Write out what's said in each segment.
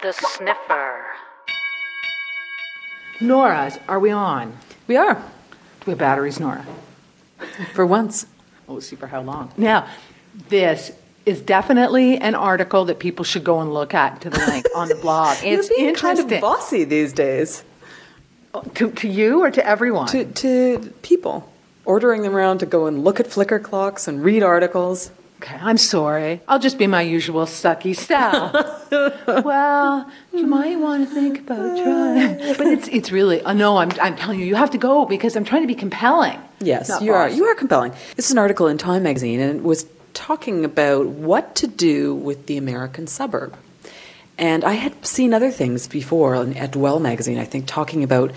The Sniffer. Nora, are we on? We are. Do we have batteries, Nora? For once. We'll see for how long. Now, this is definitely an article that people should go and look at to the link on the blog. It's You're being interesting. Kind of bossy these days. To you or to everyone? To people. Ordering them around to go and look at Flickr clocks and read articles. Okay, I'm sorry. I'll just be my usual sucky self. Well, you might want to think about trying. But it's really, no, I'm telling you, you have to go because I'm trying to be compelling. Yes, you are compelling. This is an article in Time magazine, and it was talking about what to do with the American suburb. And I had seen other things before at Dwell magazine, I think, talking about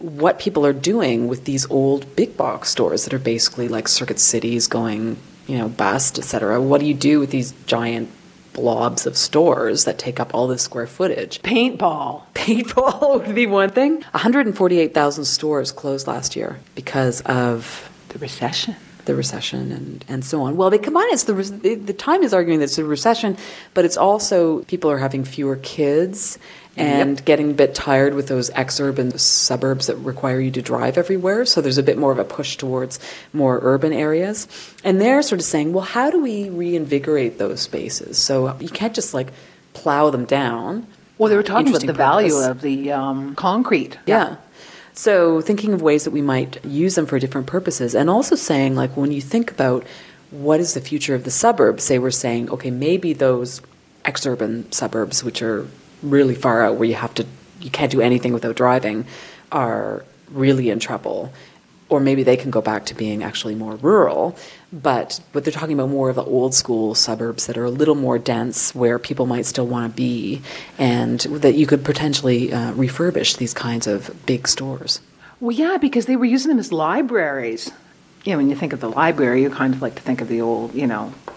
what people are doing with these old big box stores that are basically like Circuit Cities going, bust, et cetera. What do you do with these giant blobs of stores that take up all this square footage? Paintball. Paintball would be one thing. 148,000 stores closed last year because of the recession. The recession and so on. Well, they combine it. It's the Time is arguing that it's a recession, but it's also people are having fewer kids and getting a bit tired with those exurban suburbs that require you to drive everywhere. So there's a bit more of a push towards more urban areas. And they're sort of saying, well, how do we reinvigorate those spaces? So you can't just like plow them down. Well, they were talking about the value of the concrete. Yeah. So thinking of ways that we might use them for different purposes, and also saying, like, when you think about what is the future of the suburbs, say we're saying, okay, maybe those exurban suburbs, which are really far out where you can't do anything without driving, are really in trouble. Or maybe they can go back to being actually more rural. But they're talking about more of the old school suburbs that are a little more dense where people might still want to be, and that you could potentially refurbish these kinds of big stores. Well, yeah, because they were using them as libraries. When you think of the library, you kind of like to think of the old,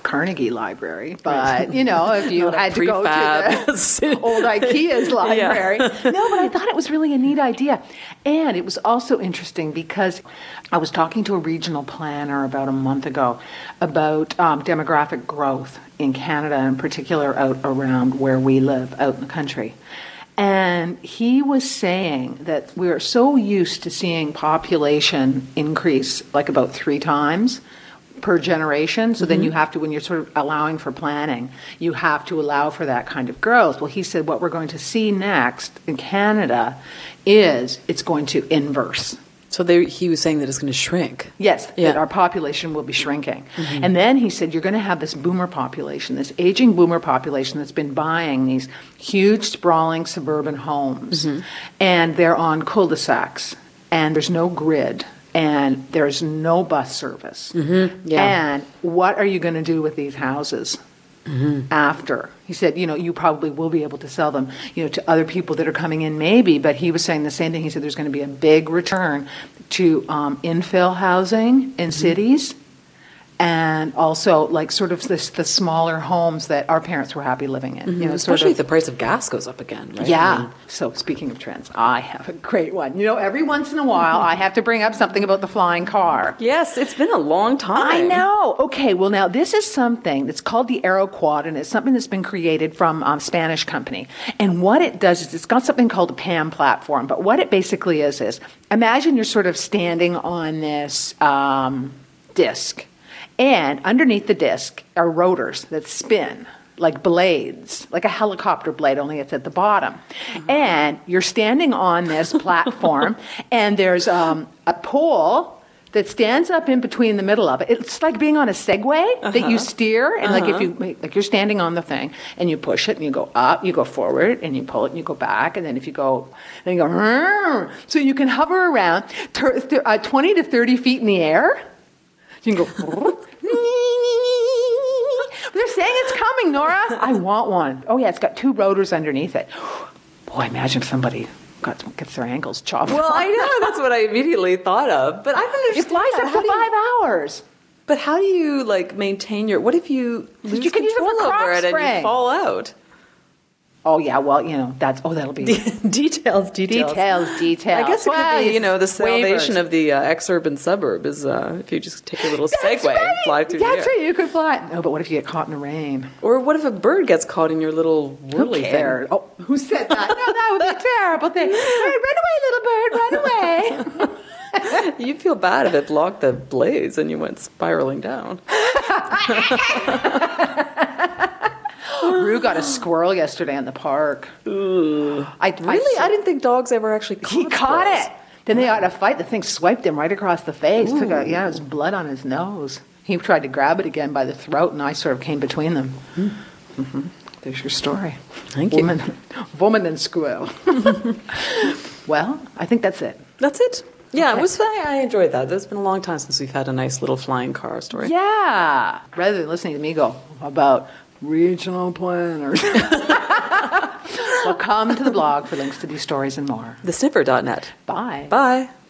Carnegie Library. But, if you had to go to the old IKEA's library. Yeah. No, but I thought it was really a neat idea. And it was also interesting because I was talking to a regional planner about a month ago about demographic growth in Canada, in particular out around where we live, out in the country. And he was saying that we're so used to seeing population increase like about 3 times per generation. So then you have to, when you're sort of allowing for planning, you have to allow for that kind of growth. Well, he said what we're going to see next in Canada is it's going to inverse. So he was saying that it's going to shrink. Yes, that our population will be shrinking. Mm-hmm. And then he said you're going to have this boomer population, this aging boomer population that's been buying these huge, sprawling suburban homes. Mm-hmm. And they're on cul-de-sacs, and there's no grid, and there's no bus service. Mm-hmm. Yeah. And what are you going to do with these houses? Mm-hmm. After he said, you probably will be able to sell them, to other people that are coming in, maybe. But he was saying the same thing. He said there's going to be a big return to infill housing in cities, and also like sort of the smaller homes that our parents were happy living in. Mm-hmm. Especially if the price of gas goes up again, right? Yeah. So speaking of trends, I have a great one. Every once in a while, I have to bring up something about the flying car. Yes, it's been a long time. I know. Okay, well now this is something that's called the Aero Quad, and it's something that's been created from a Spanish company. And what it does is it's got something called a PAM platform, but what it basically is imagine you're sort of standing on this disc. And underneath the disc are rotors that spin like blades, like a helicopter blade, only it's at the bottom. Mm-hmm. And you're standing on this platform, and there's a pole that stands up in between the middle of it. It's like being on a Segway that you steer, and like if you you're standing on the thing and you push it and you go up, you go forward, and you pull it and you go back, and then if you go, then you go. So you can hover around 20 to 30 feet in the air. You can go. They're saying it's coming, Nora. I want one. Oh, yeah, it's got 2 rotors underneath it. Boy, imagine if somebody gets their ankles chopped. Well, I know. That's what I immediately thought of. But I don't understand. It flies up to 5 hours. But how do you, maintain your... What if you lose control over it and you fall out? Oh, yeah, well, you know, that's, oh, that'll be... Details. I guess it could be, you know, the salvation of the ex-urban suburb is if you just take a little Segway and fly through the air. That's right, you could fly. No, but what if you get caught in the rain? Or what if a bird gets caught in your little whirly thing? Oh, who said that? No, that would be a terrible thing. Hey, run away, little bird, run away. You'd feel bad if it blocked the blaze and you went spiraling down. Rue got a squirrel yesterday in the park. Ooh. I didn't think dogs ever actually caught it. He caught it. Then they had a fight. The thing swiped him right across the face. Yeah, it was blood on his nose. He tried to grab it again by the throat, and I sort of came between them. Mm-hmm. There's your story. Thank you. Woman and squirrel. Well, I think that's it. That's it. Yeah, okay. I enjoyed that. It's been a long time since we've had a nice little flying car story. Yeah. Rather than listening to me go about regional planners. Well, come to the blog for links to these stories and more. TheSniffer.net. Bye. Bye.